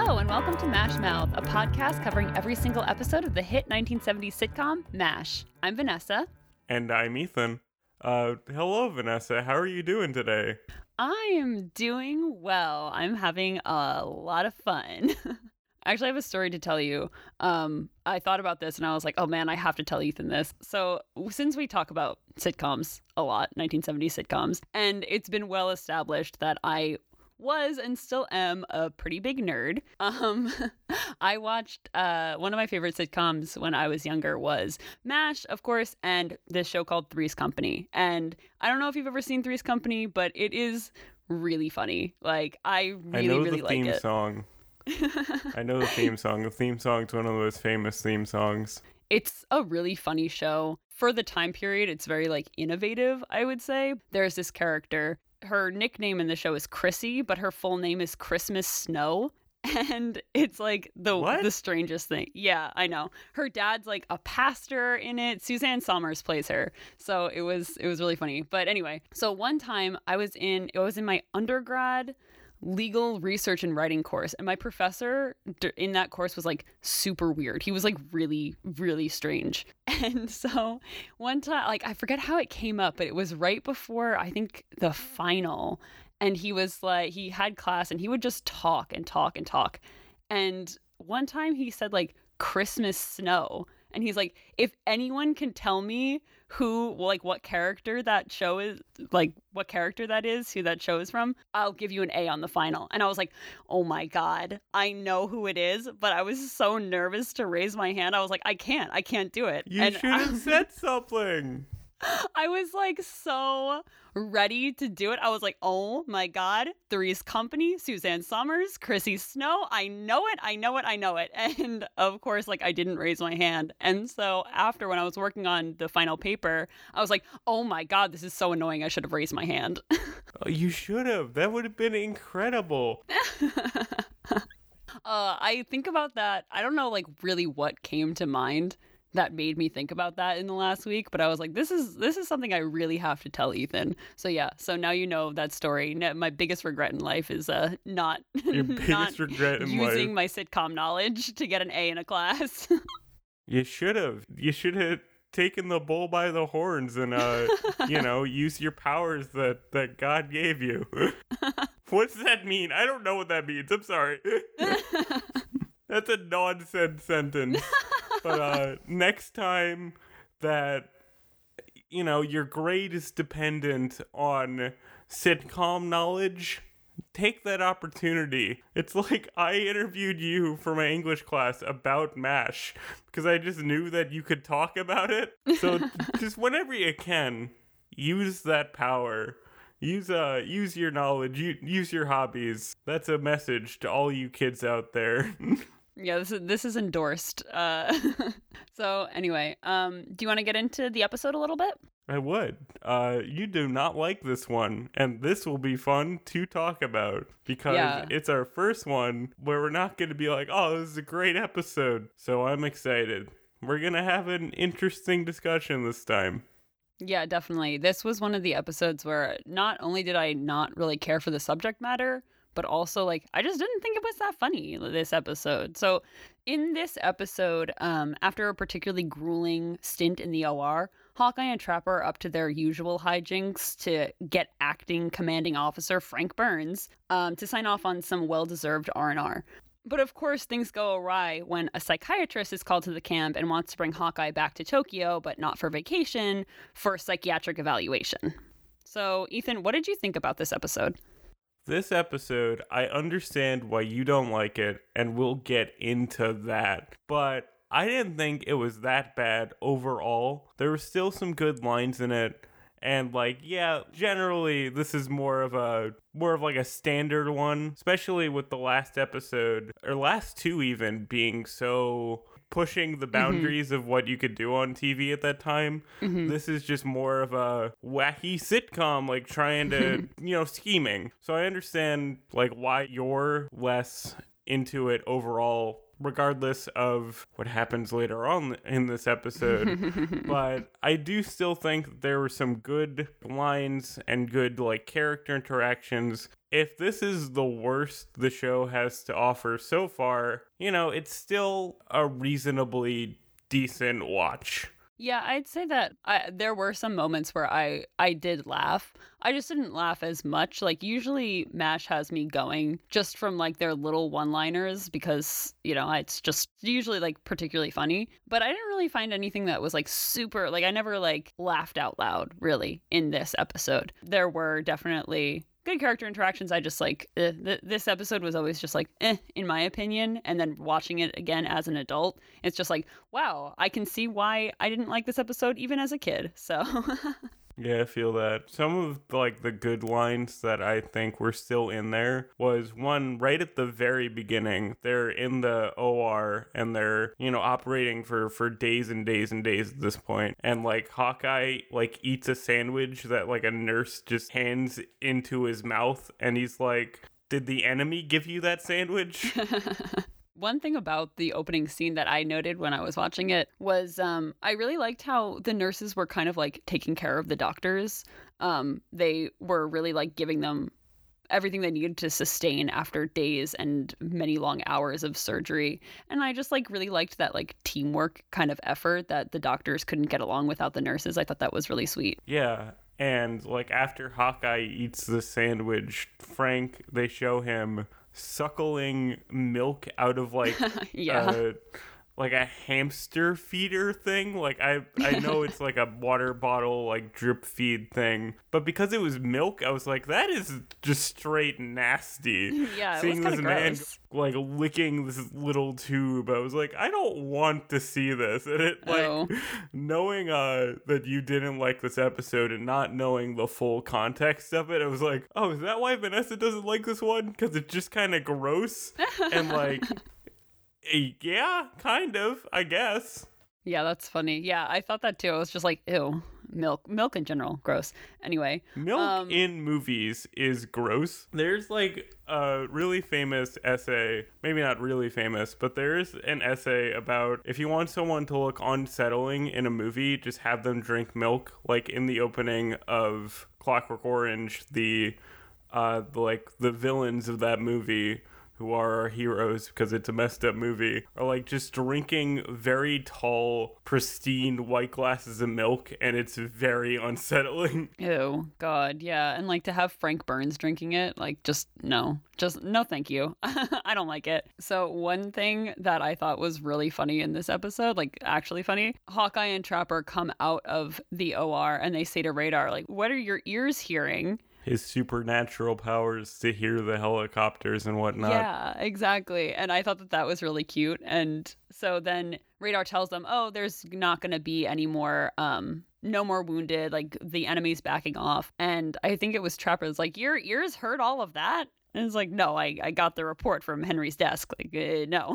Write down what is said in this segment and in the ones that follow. Hello, and welcome to Mash Mouth, a podcast covering every single episode of the hit 1970s sitcom, MASH. I'm Vanessa. And I'm Ethan. Hello, Vanessa. How are you doing today? I'm doing well. I'm having a lot of fun. I actually have a story to tell you. I thought about this and I was like, oh man, I have to tell Ethan this. So since we talk about sitcoms a lot, 1970s sitcoms, and it's been well established that I was and still am a pretty big nerd. I watched one of my favorite sitcoms when I was younger was MASH, of course, and this show called Three's Company. And I don't know if you've ever seen Three's Company, but it is really funny. Like, I really like it. I know the theme song. I know the theme song. The theme song's one of those famous theme songs. It's a really funny show. For the time period, it's very, like, innovative, I would say. There's this character. Her nickname in the show is Chrissy, but her full name is Christmas Snow. And it's like the strangest thing. Yeah, I know. Her dad's like a pastor in it. Suzanne Somers plays her. So it was really funny. But anyway, so one time I was in my undergrad legal research and writing course, and my professor in that course was like super weird. He was like really, really strange. And so one time, like, I forget how it came up, but it was right before I think the final, and he was like, he had class and he would just talk and talk and talk. And one time he said like Christmas Snow, and he's like, if anyone can tell me who, like, who that show is from, I'll give you an A on the final. And I was like, oh my God, I know who it is, but I was so nervous to raise my hand. I was like, I can't do it. You should have said something. I was like so ready to do it. I was like, oh my God, Three's Company, Suzanne Somers, Chrissy Snow. I know it. And of course, like, I didn't raise my hand. And so after, when I was working on the final paper, I was like, oh my God, this is so annoying. I should have raised my hand. Oh, you should have. That would have been incredible. I think about that. I don't know, like, really what came to mind that made me think about that in the last week, but I was like, this is something I really have to tell Ethan. So yeah, so now you know that story. My biggest regret in life is not using my sitcom knowledge to get an A in a class. You should have taken the bull by the horns and use your powers that God gave you. What's that mean? I don't know what that means. I'm sorry. That's a nonsense sentence. But next time that, you know, your grade is dependent on sitcom knowledge, take that opportunity. It's like I interviewed you for my English class about MASH because I just knew that you could talk about it. So just whenever you can, use that power. Use your knowledge. Use your hobbies. That's a message to all you kids out there. Yeah, this is endorsed. So anyway, do you want to get into the episode a little bit? I would. You do not like this one, and this will be fun to talk about because It's our first one where we're not going to be like, oh, this is a great episode. So I'm excited. We're going to have an interesting discussion this time. Yeah, definitely. This was one of the episodes where not only did I not really care for the subject matter, but also, like, I just didn't think it was that funny, this episode. So in this episode, after a particularly grueling stint in the OR, Hawkeye and Trapper are up to their usual hijinks to get acting commanding officer Frank Burns to sign off on some well-deserved R&R. But of course, things go awry when a psychiatrist is called to the camp and wants to bring Hawkeye back to Tokyo, but not for vacation, for psychiatric evaluation. So, Ethan, what did you think about this episode? This episode, I understand why you don't like it, and we'll get into that. But I didn't think it was that bad overall. There were still some good lines in it. And, like, yeah, generally this is more of a standard one, especially with the last episode, or last two even, being so pushing the boundaries of what you could do on TV at that time. This is just more of a wacky sitcom, like, trying to, scheming. So I understand, like, why you're less into it overall regardless of what happens later on in this episode. But I do still think there were some good lines and good, like, character interactions. If this is the worst the show has to offer so far, you know, it's still a reasonably decent watch. Yeah, I'd say that there were some moments where I did laugh. I just didn't laugh as much. Like, usually MASH has me going just from, like, their little one-liners because, you know, it's just usually, like, particularly funny. But I didn't really find anything that was, like, super, like, I never, like, laughed out loud, really, in this episode. There were definitely good character interactions. I just, like, this episode was always just like, in my opinion. And then watching it again as an adult, it's just like, wow, I can see why I didn't like this episode even as a kid. So yeah, I feel that. Some of, like, the good lines that I think were still in there was one right at the very beginning. They're in the OR and they're, you know, operating for days and days and days at this point. And, like, Hawkeye, like, eats a sandwich that, like, a nurse just hands into his mouth. And he's like, did the enemy give you that sandwich? One thing about the opening scene that I noted when I was watching it was I really liked how the nurses were kind of, like, taking care of the doctors. They were really, like, giving them everything they needed to sustain after days and many long hours of surgery. And I just, like, really liked that, like, teamwork kind of effort that the doctors couldn't get along without the nurses. I thought that was really sweet. Yeah. And, like, after Hawkeye eats the sandwich, Frank, they show him suckling milk out of, like, like a hamster feeder thing. Like, I know it's like a water bottle, like, drip feed thing, but because it was milk, I was like, that is just straight nasty. Yeah, seeing this man gross, like, licking this little tube, I was like, I don't want to see this. And it, like, knowing that you didn't like this episode and not knowing the full context of it, I was like, oh, is that why Vanessa doesn't like this one? Because it's just kind of gross. And, like, yeah, kind of, I guess. Yeah, that's funny. Yeah, I thought that too. I was just like, ew, milk in general, gross. Anyway, milk in movies is gross. There's, like, a really famous essay, maybe not really famous, but there's an essay about if you want someone to look unsettling in a movie, just have them drink milk. Like, in the opening of Clockwork Orange, the villains of that movie, who are our heroes because it's a messed up movie, are, like, just drinking very tall, pristine white glasses of milk, and it's very unsettling. Ew, God, yeah. And, like, to have Frank Burns drinking it, like, just no thank you. I don't like it. So one thing that I thought was really funny in this episode, like, actually funny, Hawkeye and Trapper come out of the OR and they say to Radar, like, what are your ears hearing? His supernatural powers to hear the helicopters and whatnot. Yeah, exactly. And I thought that was really cute. And so then Radar tells them, oh, there's not going to be any more, no more wounded. Like, the enemy's backing off. And I think it was Trapper's like, your ears heard all of that? And it's like, no, I got the report from Henry's desk. Like, no.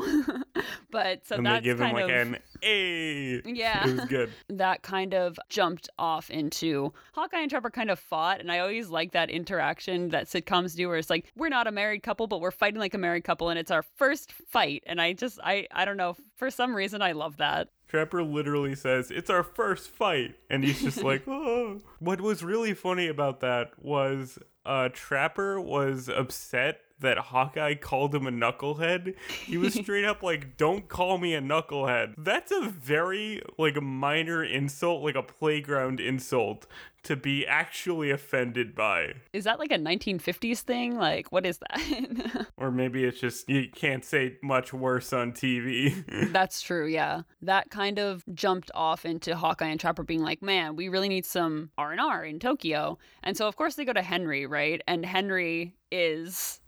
But so and that's they give kind him, like, of an A. Yeah. It was good. That kind of jumped off into Hawkeye and Trapper kind of fought. And I always like that interaction that sitcoms do where it's like, we're not a married couple, but we're fighting like a married couple. And it's our first fight. And I just, I don't know. For some reason, I love that. Trapper literally says, it's our first fight. And he's just like, oh. What was really funny about that was Trapper was upset that Hawkeye called him a knucklehead. He was straight up like, don't call me a knucklehead. That's a very, like, minor insult, like a playground insult to be actually offended by. Is that like a 1950s thing? Like, what is that? Or maybe it's just you can't say much worse on TV. That's true, yeah. That kind of jumped off into Hawkeye and Trapper being like, man, we really need some R&R in Tokyo. And so, of course, they go to Henry, right? And Henry is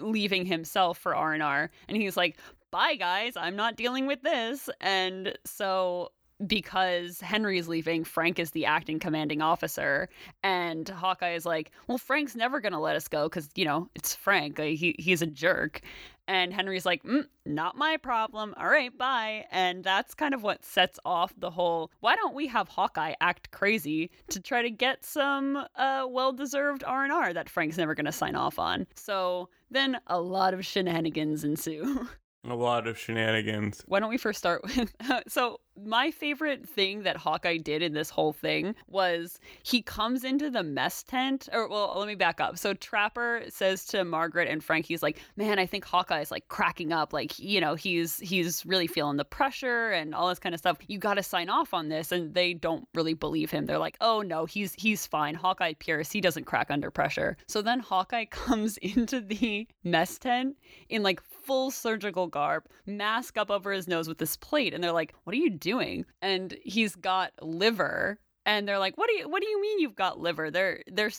leaving himself for R&R. And he's like, bye, guys, I'm not dealing with this. And so, because Henry's leaving, Frank is the acting commanding officer, and Hawkeye is like, well, Frank's never gonna let us go because, you know, it's Frank, he's a jerk. And Henry's like, not my problem, all right, bye. And that's kind of what sets off the whole, why don't we have Hawkeye act crazy to try to get some well-deserved R&R that Frank's never gonna sign off on. So then a lot of shenanigans ensue. A lot of shenanigans. Why don't we first start with... So my favorite thing that Hawkeye did in this whole thing was he comes into the mess tent. Or, well, let me back up. So Trapper says to Margaret and Frank, he's like, man, I think Hawkeye's like cracking up. Like, you know, he's really feeling the pressure and all this kind of stuff. You got to sign off on this. And they don't really believe him. They're like, oh, no, he's fine. Hawkeye Pierce, he doesn't crack under pressure. So then Hawkeye comes into the mess tent in like full surgical garb, mask up over his nose with this plate, and they're like, what are you doing? And he's got liver, and they're like, what do you mean you've got liver? They're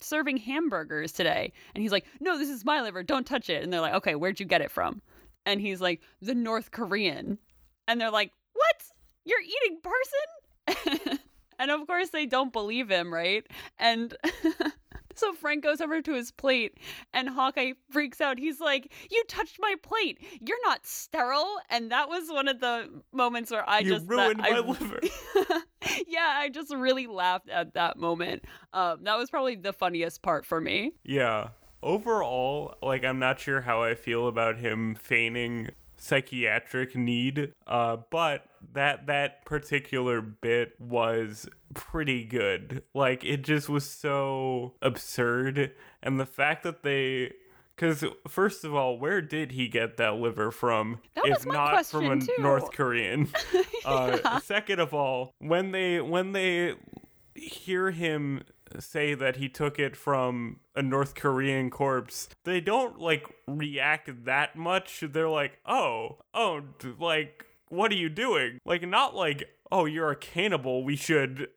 serving hamburgers today. And he's like, no, this is my liver, don't touch it. And they're like, okay, where'd you get it from? And he's like, the North Korean. And they're like, what? You're eating person? And of course they don't believe him, right? And so Frank goes over to his plate and Hawkeye freaks out. He's like, you touched my plate. You're not sterile. And that was one of the moments where you ruined my liver. Yeah, I just really laughed at that moment. That was probably the funniest part for me. Yeah. Overall, like, I'm not sure how I feel about him feigning psychiatric need, but that particular bit was pretty good. Like, it just was so absurd. And the fact that they, because first of all, where did he get that liver from? That was my question, too. If not from a North Korean. Second of all, when they hear him say that he took it from a North Korean corpse, they don't like react that much. They're like, oh, like, what are you doing? Like, not like, oh, you're a cannibal, we should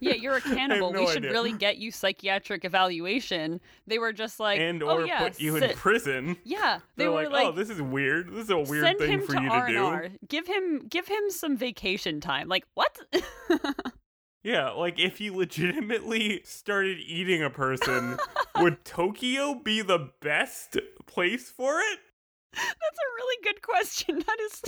yeah, you're a cannibal, no, we should idea. Really get you psychiatric evaluation. They were just like, and or oh, yeah, put you in prison. Yeah, they were like, oh, this is weird, this is a weird thing for you R&R. To do. Give him some vacation time. Like, what? Yeah, like, if he legitimately started eating a person, would Tokyo be the best place for it? That's a really good question. That is...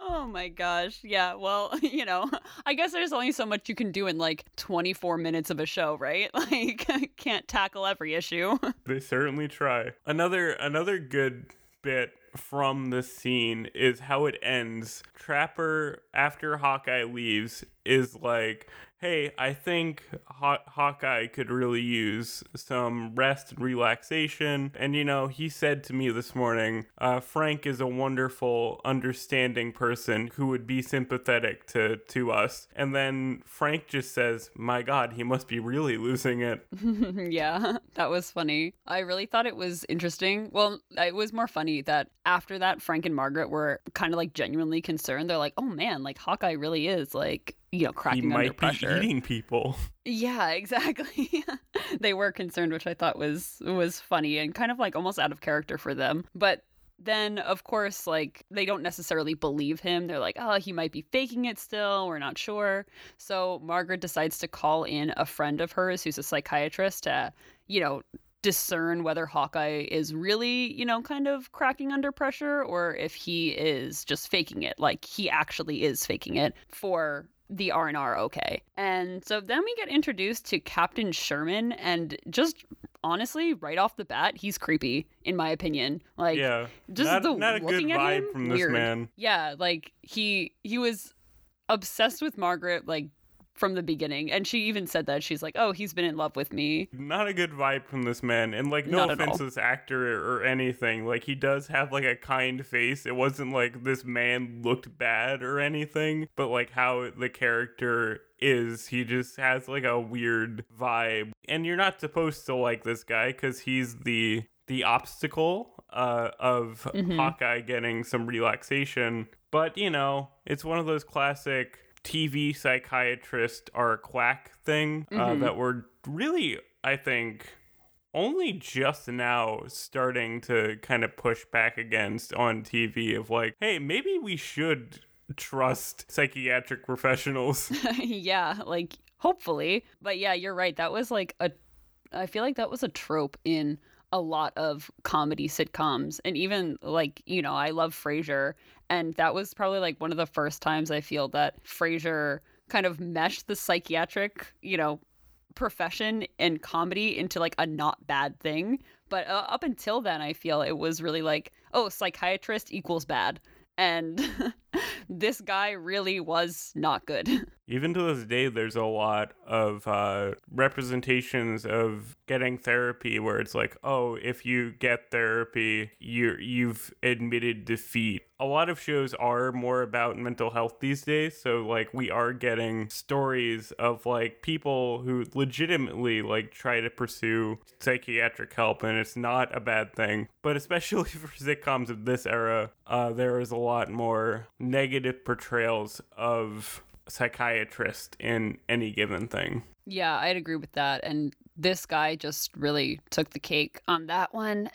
Oh my gosh. Yeah, well, you know, I guess there's only so much you can do in like 24 minutes of a show, right? Like, can't tackle every issue. They certainly try. Another good bit from the scene is how it ends. Trapper, after Hawkeye leaves, is like, hey, I think Hawkeye could really use some rest and relaxation. And, you know, he said to me this morning, Frank is a wonderful, understanding person who would be sympathetic to us. And then Frank just says, my God, he must be really losing it. Yeah, that was funny. I really thought it was interesting. Well, it was more funny that after that, Frank and Margaret were kind of like genuinely concerned. They're like, oh, man, like Hawkeye really is like... you know, cracking under pressure. He might be eating people. Yeah, exactly. They were concerned, which I thought was funny and kind of like almost out of character for them. But then, of course, like, they don't necessarily believe him. They're like, oh, he might be faking it still. We're not sure. So Margaret decides to call in a friend of hers who's a psychiatrist to, you know, discern whether Hawkeye is really, you know, kind of cracking under pressure or if he is just faking it. Like, he actually is faking it for... the R&R, okay. And so then we get introduced to Captain Sherman, and just honestly, right off the bat, he's creepy, in my opinion. Like, yeah, just not a good vibe from this man. Yeah, like, he was obsessed with Margaret, like, from the beginning, and she even said that. She's like, oh, he's been in love with me. Not a good vibe from this man. And like, no offense to this actor or anything, like, he does have like a kind face. It wasn't like this man looked bad or anything, but like how the character is, he just has like a weird vibe, and you're not supposed to like this guy because he's the obstacle of Hawkeye getting some relaxation. But, you know, it's one of those classic TV psychiatrist or quack thing that we're really, I think, only just now starting to kind of push back against on TV of like, hey, maybe we should trust psychiatric professionals. Yeah, like, hopefully. But yeah, you're right. That was like I feel like that was a trope in a lot of comedy sitcoms. And even like, you know, I love Frasier. And that was probably like one of the first times I feel that Frasier kind of meshed the psychiatric, you know, profession and comedy into like a not bad thing. But up until then, I feel it was really like, oh, psychiatrist equals bad. And this guy really was not good. Even to this day, there's a lot of representations of getting therapy where it's like, oh, if you get therapy, you've admitted defeat. A lot of shows are more about mental health these days. So, like, we are getting stories of, like, people who legitimately, like, try to pursue psychiatric help. And it's not a bad thing. But especially for sitcoms of this era, there is a lot more negative portrayals of psychiatrist in any given thing. Yeah, I'd agree with that. And this guy just really took the cake on that one,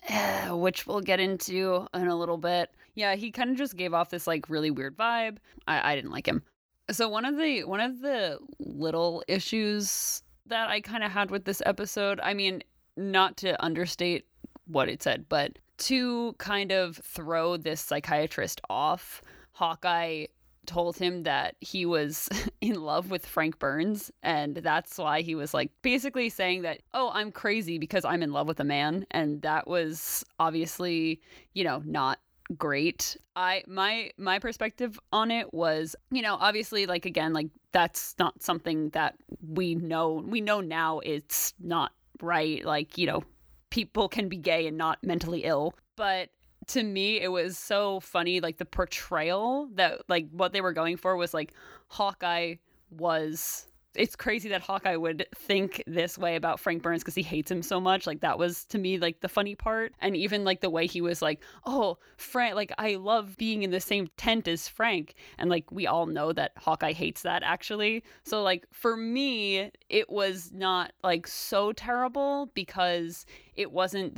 which we'll get into in a little bit. Yeah, he kind of just gave off this like really weird vibe. I didn't like him. So one of the little issues that I kind of had with this episode, I mean, not to understate what it said, but to kind of throw this psychiatrist off, Hawkeye told him that he was in love with Frank Burns, and that's why he was like basically saying that, oh, I'm crazy because I'm in love with a man. And that was obviously, you know, not great. My perspective on it was, you know, obviously, like, again, like, that's not something that we know now it's not right. Like, you know, people can be gay and not mentally ill. But to me, it was so funny, like the portrayal that, like, what they were going for was like Hawkeye was, it's crazy that Hawkeye would think this way about Frank Burns because he hates him so much. Like, that was to me like the funny part. And even like the way he was like, oh, Frank, like, I love being in the same tent as Frank. And like, we all know that Hawkeye hates that actually. So like, for me, it was not like so terrible because it wasn't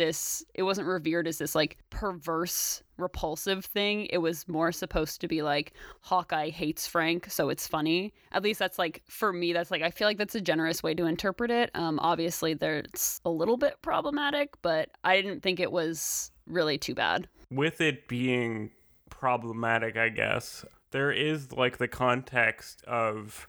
revered as this like perverse, repulsive thing. It was more supposed to be like Hawkeye hates Frank, so it's funny. At least that's like, for me, that's like, I feel like that's a generous way to interpret it. Obviously there's a little bit problematic, but I didn't think it was really too bad. With it being problematic, I guess, there is like the context of,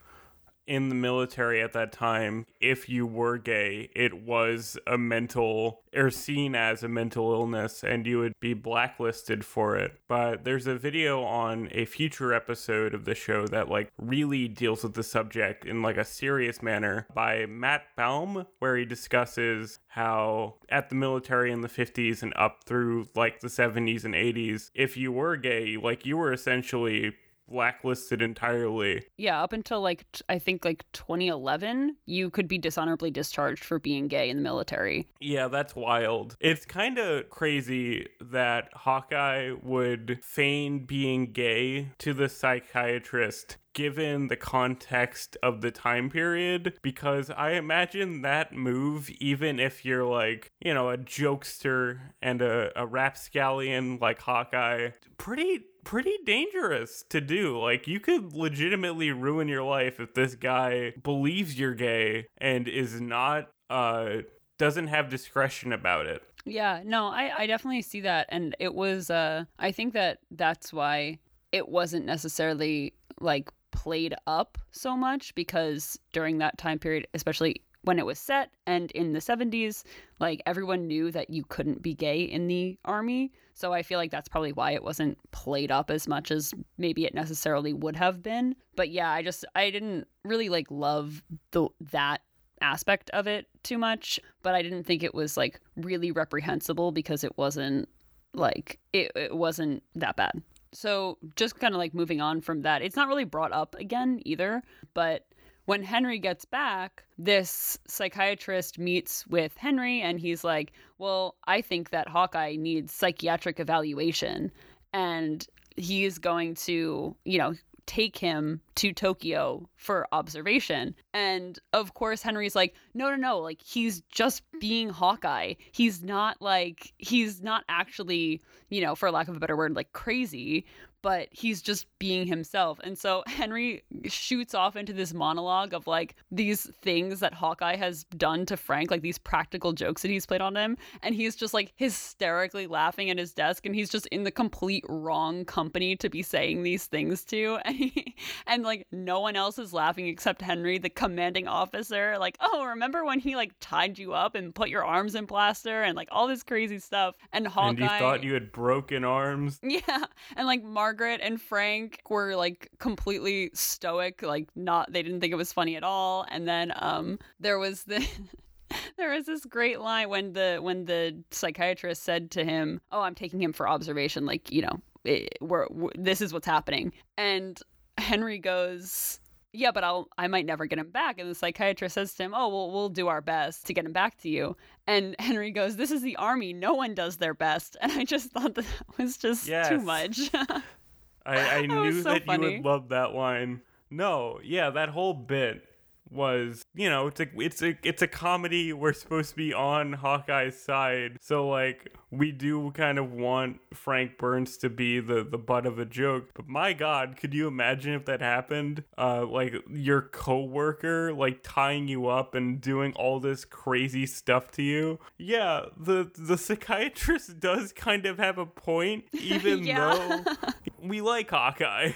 in the military at that time, if you were gay, it was a mental, or seen as a mental illness, and you would be blacklisted for it. But there's a video on a future episode of the show that like really deals with the subject in like a serious manner by Matt Baum, where he discusses how at the military in the 50s and up through like the 70s and 80s, if you were gay, like, you were essentially blacklisted entirely. Yeah, up until like I think like 2011, you could be dishonorably discharged for being gay in the military. Yeah, that's wild. It's kind of crazy that Hawkeye would feign being gay to the psychiatrist, given the context of the time period, because I imagine that move, even if you're like, you know, a jokester and a rapscallion like Hawkeye, pretty dangerous to do. Like, you could legitimately ruin your life if this guy believes you're gay and is not, doesn't have discretion about it. Yeah, no, I definitely see that. And it was, I think that that's why it wasn't necessarily like played up so much, because during that time period, especially when it was set and in the 70s, like, everyone knew that you couldn't be gay in the army. So I feel like that's probably why it wasn't played up as much as maybe it necessarily would have been. But yeah, I didn't really like love that aspect of it too much, but I didn't think it was like really reprehensible because it wasn't like, it wasn't that bad. So just kind of like moving on from that, it's not really brought up again either, but when Henry gets back, this psychiatrist meets with Henry and he's like, well, I think that Hawkeye needs psychiatric evaluation, and he is going to, you know, take him to Tokyo for observation. And of course, Henry's like, no, like, he's just being Hawkeye. He's not actually, you know, for lack of a better word, like, crazy. but he's just being himself. And so Henry shoots off into this monologue of like these things that Hawkeye has done to Frank, like these practical jokes that he's played on him. And he's just like hysterically laughing at his desk. And he's just in the complete wrong company to be saying these things to. And like no one else is laughing except Henry, the commanding officer. Like, oh, remember when he like tied you up and put your arms in plaster and like all this crazy stuff. And Hawkeye. And he thought you had broken arms. Yeah. And like Margaret and Frank were like completely stoic, like not, they didn't think it was funny at all. And then there was this great line when the psychiatrist said to him, oh, I'm taking him for observation, like, you know, this is what's happening. And Henry goes, yeah, but I might never get him back. And the psychiatrist says to him, oh, well, we'll do our best to get him back to you. And Henry goes, this is the army. No one does their best. And I just thought that was just too much. I knew that you would love that line. No, yeah, that whole bit was, you know, it's a comedy. We're supposed to be on Hawkeye's side. So, like, we do kind of want Frank Burns to be the butt of a joke. But my God, could you imagine if that happened? Like, your coworker, like, tying you up and doing all this crazy stuff to you? Yeah, the psychiatrist does kind of have a point, even though we like Hawkeye.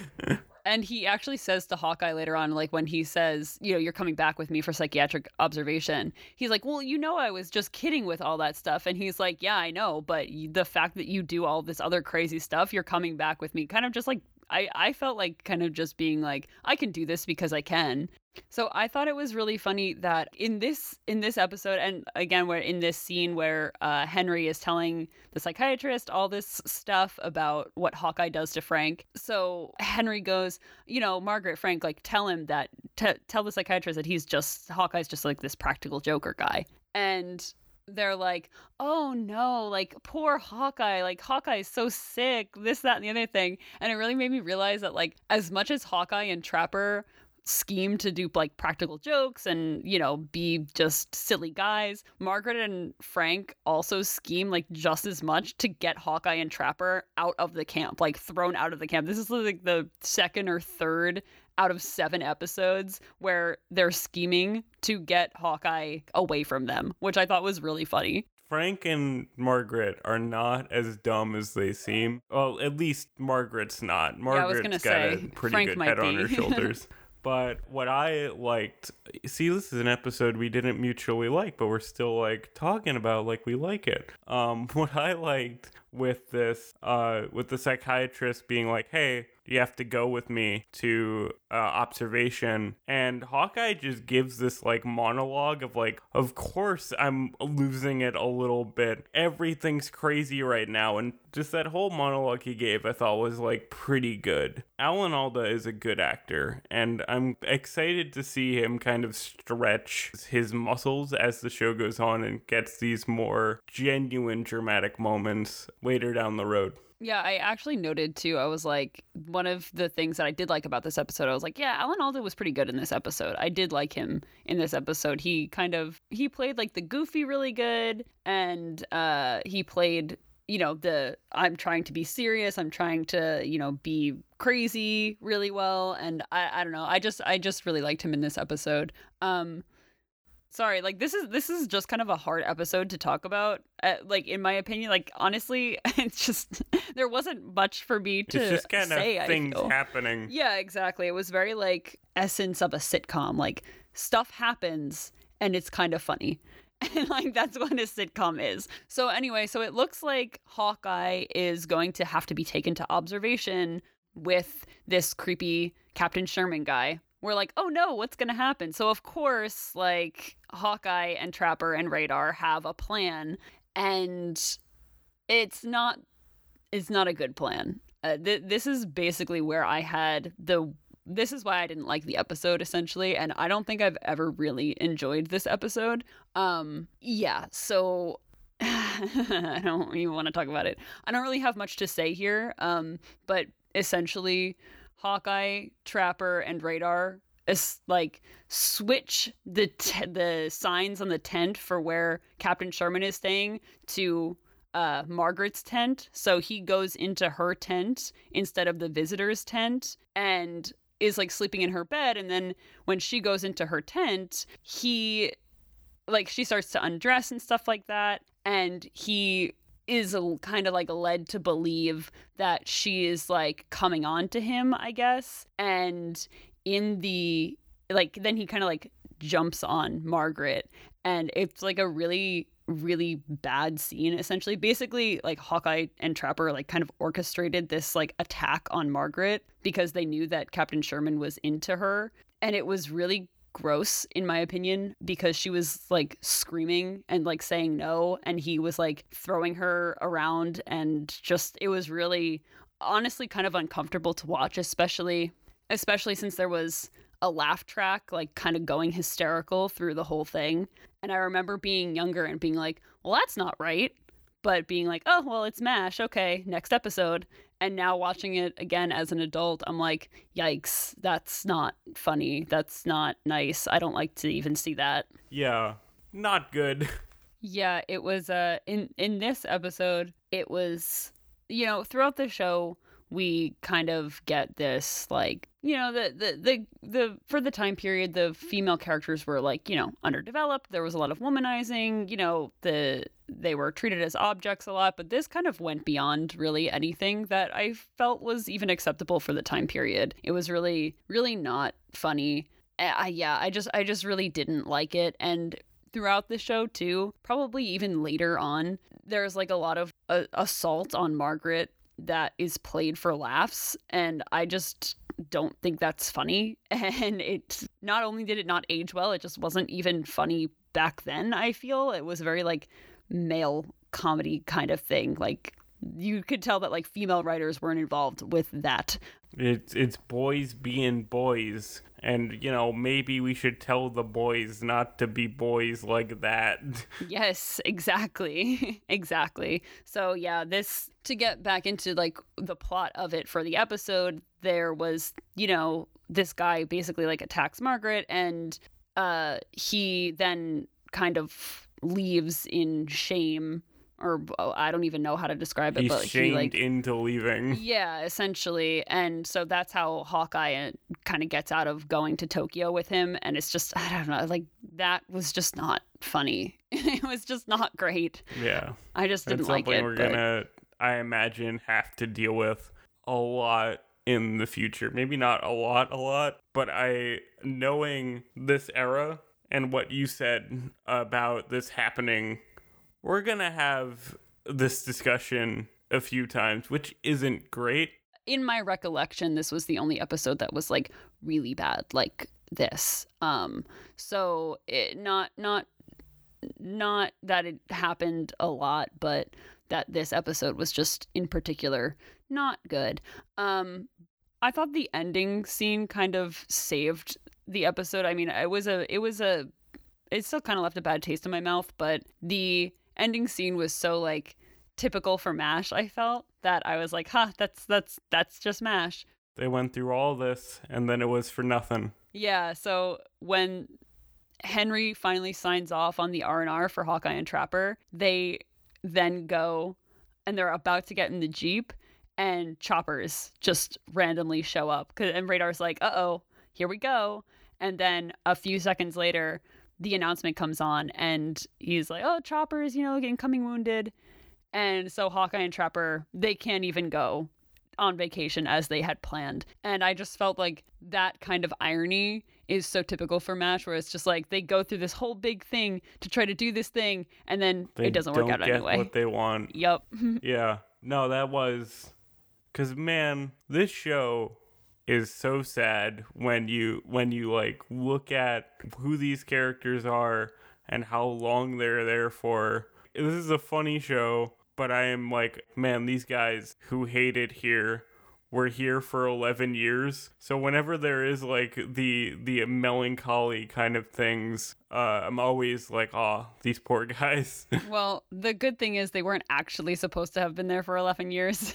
And he actually says to Hawkeye later on, like when he says, you know, you're coming back with me for psychiatric observation. He's like, well, you know, I was just kidding with all that stuff. And he's like, yeah, I know. But the fact that you do all this other crazy stuff, you're coming back with me. Kind of just like I felt like kind of just being like, I can do this because I can. So I thought it was really funny that in this episode, and again, we're in this scene where Henry is telling the psychiatrist all this stuff about what Hawkeye does to Frank. So Henry goes, you know, Margaret, Frank, like tell him that, tell the psychiatrist that Hawkeye's just like this practical joker guy. And they're like, oh no, like poor Hawkeye, like Hawkeye is so sick, this, that, and the other thing. And it really made me realize that like as much as Hawkeye and Trapper scheme to do like practical jokes and, you know, be just silly guys, Margaret and Frank also scheme like just as much to get Hawkeye and Trapper out of the camp, like thrown out of the camp. This is like the second or third out of 7 episodes where they're scheming to get Hawkeye away from them, which I thought was really funny. Frank and Margaret are not as dumb as they seem. Well, at least Margaret's not. Margaret's got a pretty good head on her shoulders. But what I liked, see, this is an episode we didn't mutually like, but we're still like talking about like we like it. What I liked with this, with the psychiatrist being like, hey, you have to go with me to observation. And Hawkeye just gives this like monologue of like, of course I'm losing it a little bit. Everything's crazy right now. And just that whole monologue he gave, I thought was like pretty good. Alan Alda is a good actor, and I'm excited to see him kind of stretch his muscles as the show goes on and gets these more genuine dramatic moments later down the road. Yeah, I actually noted too, I was like, one of the things that I did like about this episode, I was like, yeah, Alan Alda was pretty good in this episode. I did like him in this episode. He played like the goofy really good, and he played, you know, the I'm trying to be serious, I'm trying to, you know, be crazy really well. And I don't know, I just really liked him in this episode. Sorry, like this is just kind of a hard episode to talk about. Like in my opinion, like honestly, it's just there wasn't much for me to say. It's just kind of things happening. Yeah, exactly. It was very like essence of a sitcom. Like stuff happens and it's kind of funny. And like that's what a sitcom is. So anyway, so it looks like Hawkeye is going to have to be taken to observation with this creepy Captain Sherman guy. We're like, oh no, what's going to happen? So of course, like Hawkeye and Trapper and Radar have a plan, and it's not a good plan. This is basically where I had this is why I didn't like the episode essentially. And I don't think I've ever really enjoyed this episode. Yeah. So I don't even want to talk about it. I don't really have much to say here. But essentially Hawkeye, Trapper, and Radar is like switch the signs on the tent for where Captain Sherman is staying to Margaret's tent. So he goes into her tent instead of the visitor's tent and is like sleeping in her bed. And then when she goes into her tent, he like she starts to undress and stuff like that. And he is kind of like led to believe that she is like coming on to him, I guess. And in the like, then he kind of like jumps on Margaret, and it's like a really, really bad scene. Essentially, basically, like Hawkeye and Trapper like kind of orchestrated this like attack on Margaret because they knew that Captain Sherman was into her, and it was really gross in my opinion because she was like screaming and like saying no, and he was like throwing her around, and just it was really honestly kind of uncomfortable to watch, especially since there was a laugh track like kind of going hysterical through the whole thing. And I remember being younger and being like, well, that's not right, but being like, oh well, it's MASH, okay, next episode. And now watching it again as an adult, I'm like, yikes, that's not funny. That's not nice. I don't like to even see that. Yeah, not good. Yeah, it was in this episode, it was, throughout the show, we kind of get this like, the for the time period, the female characters were like, underdeveloped. There was a lot of womanizing, they were treated as objects a lot, but this kind of went beyond really anything that I felt was even acceptable for the time period. It was really, really not funny. I just really didn't like it. And throughout the show too, probably even later on, there's like a lot of assault on Margaret that is played for laughs, and I just don't think that's funny. And it not only did it not age well, it just wasn't even funny back then. I feel it was very like male comedy kind of thing. Like you could tell that like female writers weren't involved with that. It's boys being boys, and maybe we should tell the boys not to be boys like that. Yes, exactly. Exactly. So yeah, this, to get back into like the plot of it for the episode, there was, this guy basically like attacks Margaret, and he then kind of leaves in shame, or I don't even know how to describe it. He's but shamed into leaving. Yeah, essentially. And so that's how Hawkeye kind of gets out of going to Tokyo with him. And it's just, I don't know, like that was just not funny. It was just not great. Yeah. I just didn't like it. That's something we're going to, I imagine, have to deal with a lot in the future. Maybe not a lot, but knowing this era and what you said about this happening, we're going to have this discussion a few times, which isn't great. In my recollection, this was the only episode that was like really bad like this. So it not that it happened a lot, but that this episode was just in particular not good. I thought the ending scene kind of saved the episode. I mean, it still kind of left a bad taste in my mouth, but the ending scene was so like typical for MASH, I felt, that I was like, huh, that's just MASH. They went through all this and then it was for nothing. Yeah, so when Henry finally signs off on the R&R for Hawkeye and Trapper, they then go and they're about to get in the Jeep, and choppers just randomly show up. And Radar's like, uh-oh, here we go. And then a few seconds later, the announcement comes on and he's like, oh, Chopper's, incoming wounded. And so Hawkeye and Trapper, they can't even go on vacation as they had planned. And I just felt like that kind of irony is so typical for MASH, where it's just like they go through this whole big thing to try to do this thing, and then it doesn't work out anyway. They don't get what they want. Yep. Yeah. No, that was... Because, man, this show is so sad when you like look at who these characters are and how long they're there for. This is a funny show, but I am like, man, these guys who hate it here were here for 11 years. So whenever there is like the melancholy kind of things, I'm always like, oh, these poor guys. Well, the good thing is they weren't actually supposed to have been there for 11 years.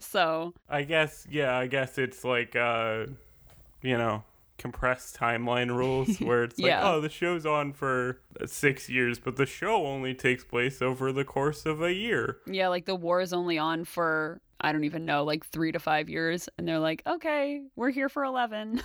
So I guess it's like, compressed timeline rules where it's like, oh, the show's on for 6 years, but the show only takes place over the course of a year. Yeah, like the war is only on for, I don't even know, like 3 to 5 years. And they're like, okay, we're here for 11.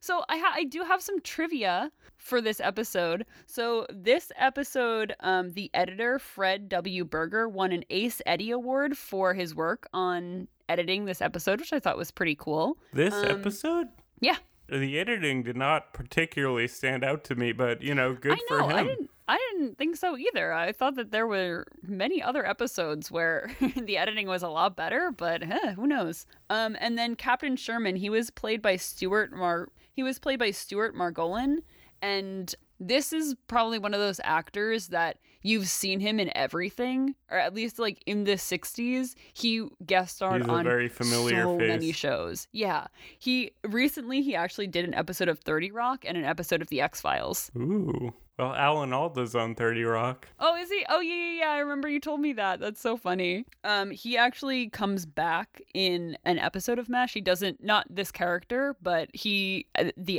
So I do have some trivia for this episode. So this episode, the editor, Fred W. Berger, won an Ace Eddie Award for his work on editing this episode, which I thought was pretty cool. This episode? Yeah. The editing did not particularly stand out to me, but, you know, good for him. I didn't think so either. I thought that there were many other episodes where the editing was a lot better, but who knows? And then Captain Sherman, he was played by Stuart Margolin, and this is probably one of those actors that you've seen him in everything, or at least like in the 60s, he guest starred on very familiar so face. Many shows. Yeah. He actually did an episode of 30 Rock and an episode of The X-Files. Ooh. Well, Alan Alda's on 30 Rock. Oh, is he? Oh, yeah. I remember you told me that. That's so funny. He actually comes back in an episode of MASH. He doesn't, not this character, but the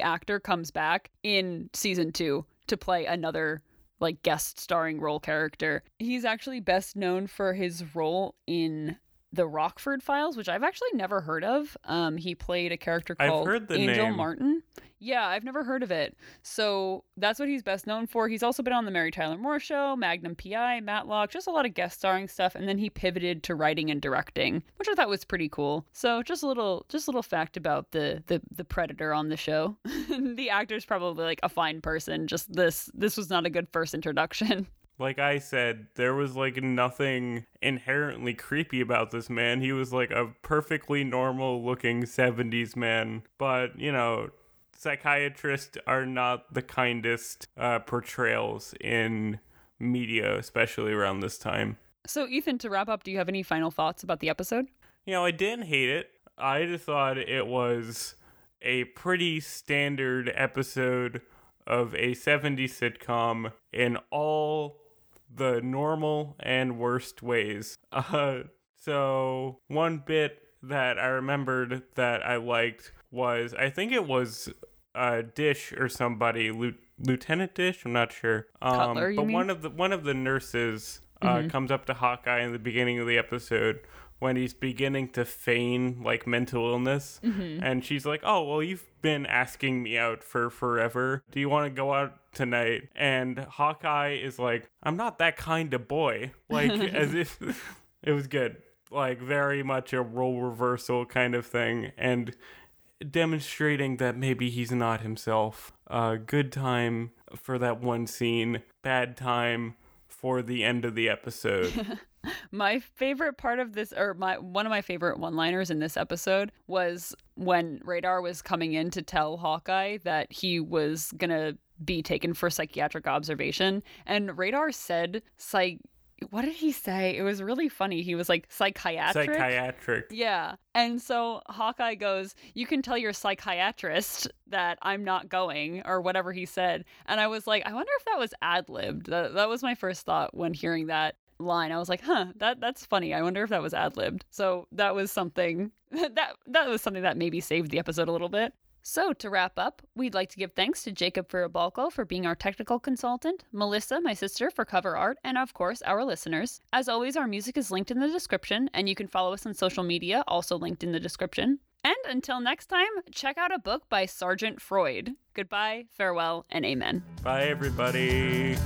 actor comes back in season 2 to play another like guest starring role character. He's actually best known for his role in The Rockford Files, which I've actually never heard of. He played a character called Angel Martin. Yeah, I've never heard of it. So that's what he's best known for. He's also been on the Mary Tyler Moore Show, Magnum PI, Matlock, just a lot of guest starring stuff. And then he pivoted to writing and directing, which I thought was pretty cool. So just a little fact about the predator on the show. The actor's probably like a fine person. Just this was not a good first introduction. Like I said, there was like nothing inherently creepy about this man. He was like a perfectly normal looking 70s man. But, you know, psychiatrists are not the kindest portrayals in media, especially around this time. So, Ethan, to wrap up, do you have any final thoughts about the episode? You know, I didn't hate it. I just thought it was a pretty standard episode of a 70s sitcom in all the normal and worst ways. So one bit that I remembered that I liked was, I think it was Dish or somebody, Lieutenant Dish, I'm not sure. Cutler, you mean? one of the nurses comes up to Hawkeye in the beginning of the episode when he's beginning to feign like mental illness, and she's like, "Oh, well, you've been asking me out for forever. Do you want to go out tonight?" And Hawkeye is like, "I'm not that kind of boy." Like, as if it was good. Like, very much a role reversal kind of thing, and demonstrating that maybe he's not himself. Good time for that one scene, bad time for the end of the episode. My favorite part of this, or one of my favorite one-liners in this episode, was when Radar was coming in to tell Hawkeye that he was gonna be taken for psychiatric observation, and Radar said what did he say? It was really funny. He was like, psychiatric? Psychiatric. Yeah. And so Hawkeye goes, "You can tell your psychiatrist that I'm not going," or whatever he said. And I was like, I wonder if that was ad-libbed. That was my first thought when hearing that line. I was like, that's funny. I wonder if that was ad-libbed. So that was something that was something that maybe saved the episode a little bit. So to wrap up, we'd like to give thanks to Jacob Veribalko for being our technical consultant, Melissa, my sister, for cover art, and of course, our listeners. As always, our music is linked in the description, and you can follow us on social media, also linked in the description. And until next time, check out a book by Sergeant Freud. Goodbye, farewell, and amen. Bye, everybody.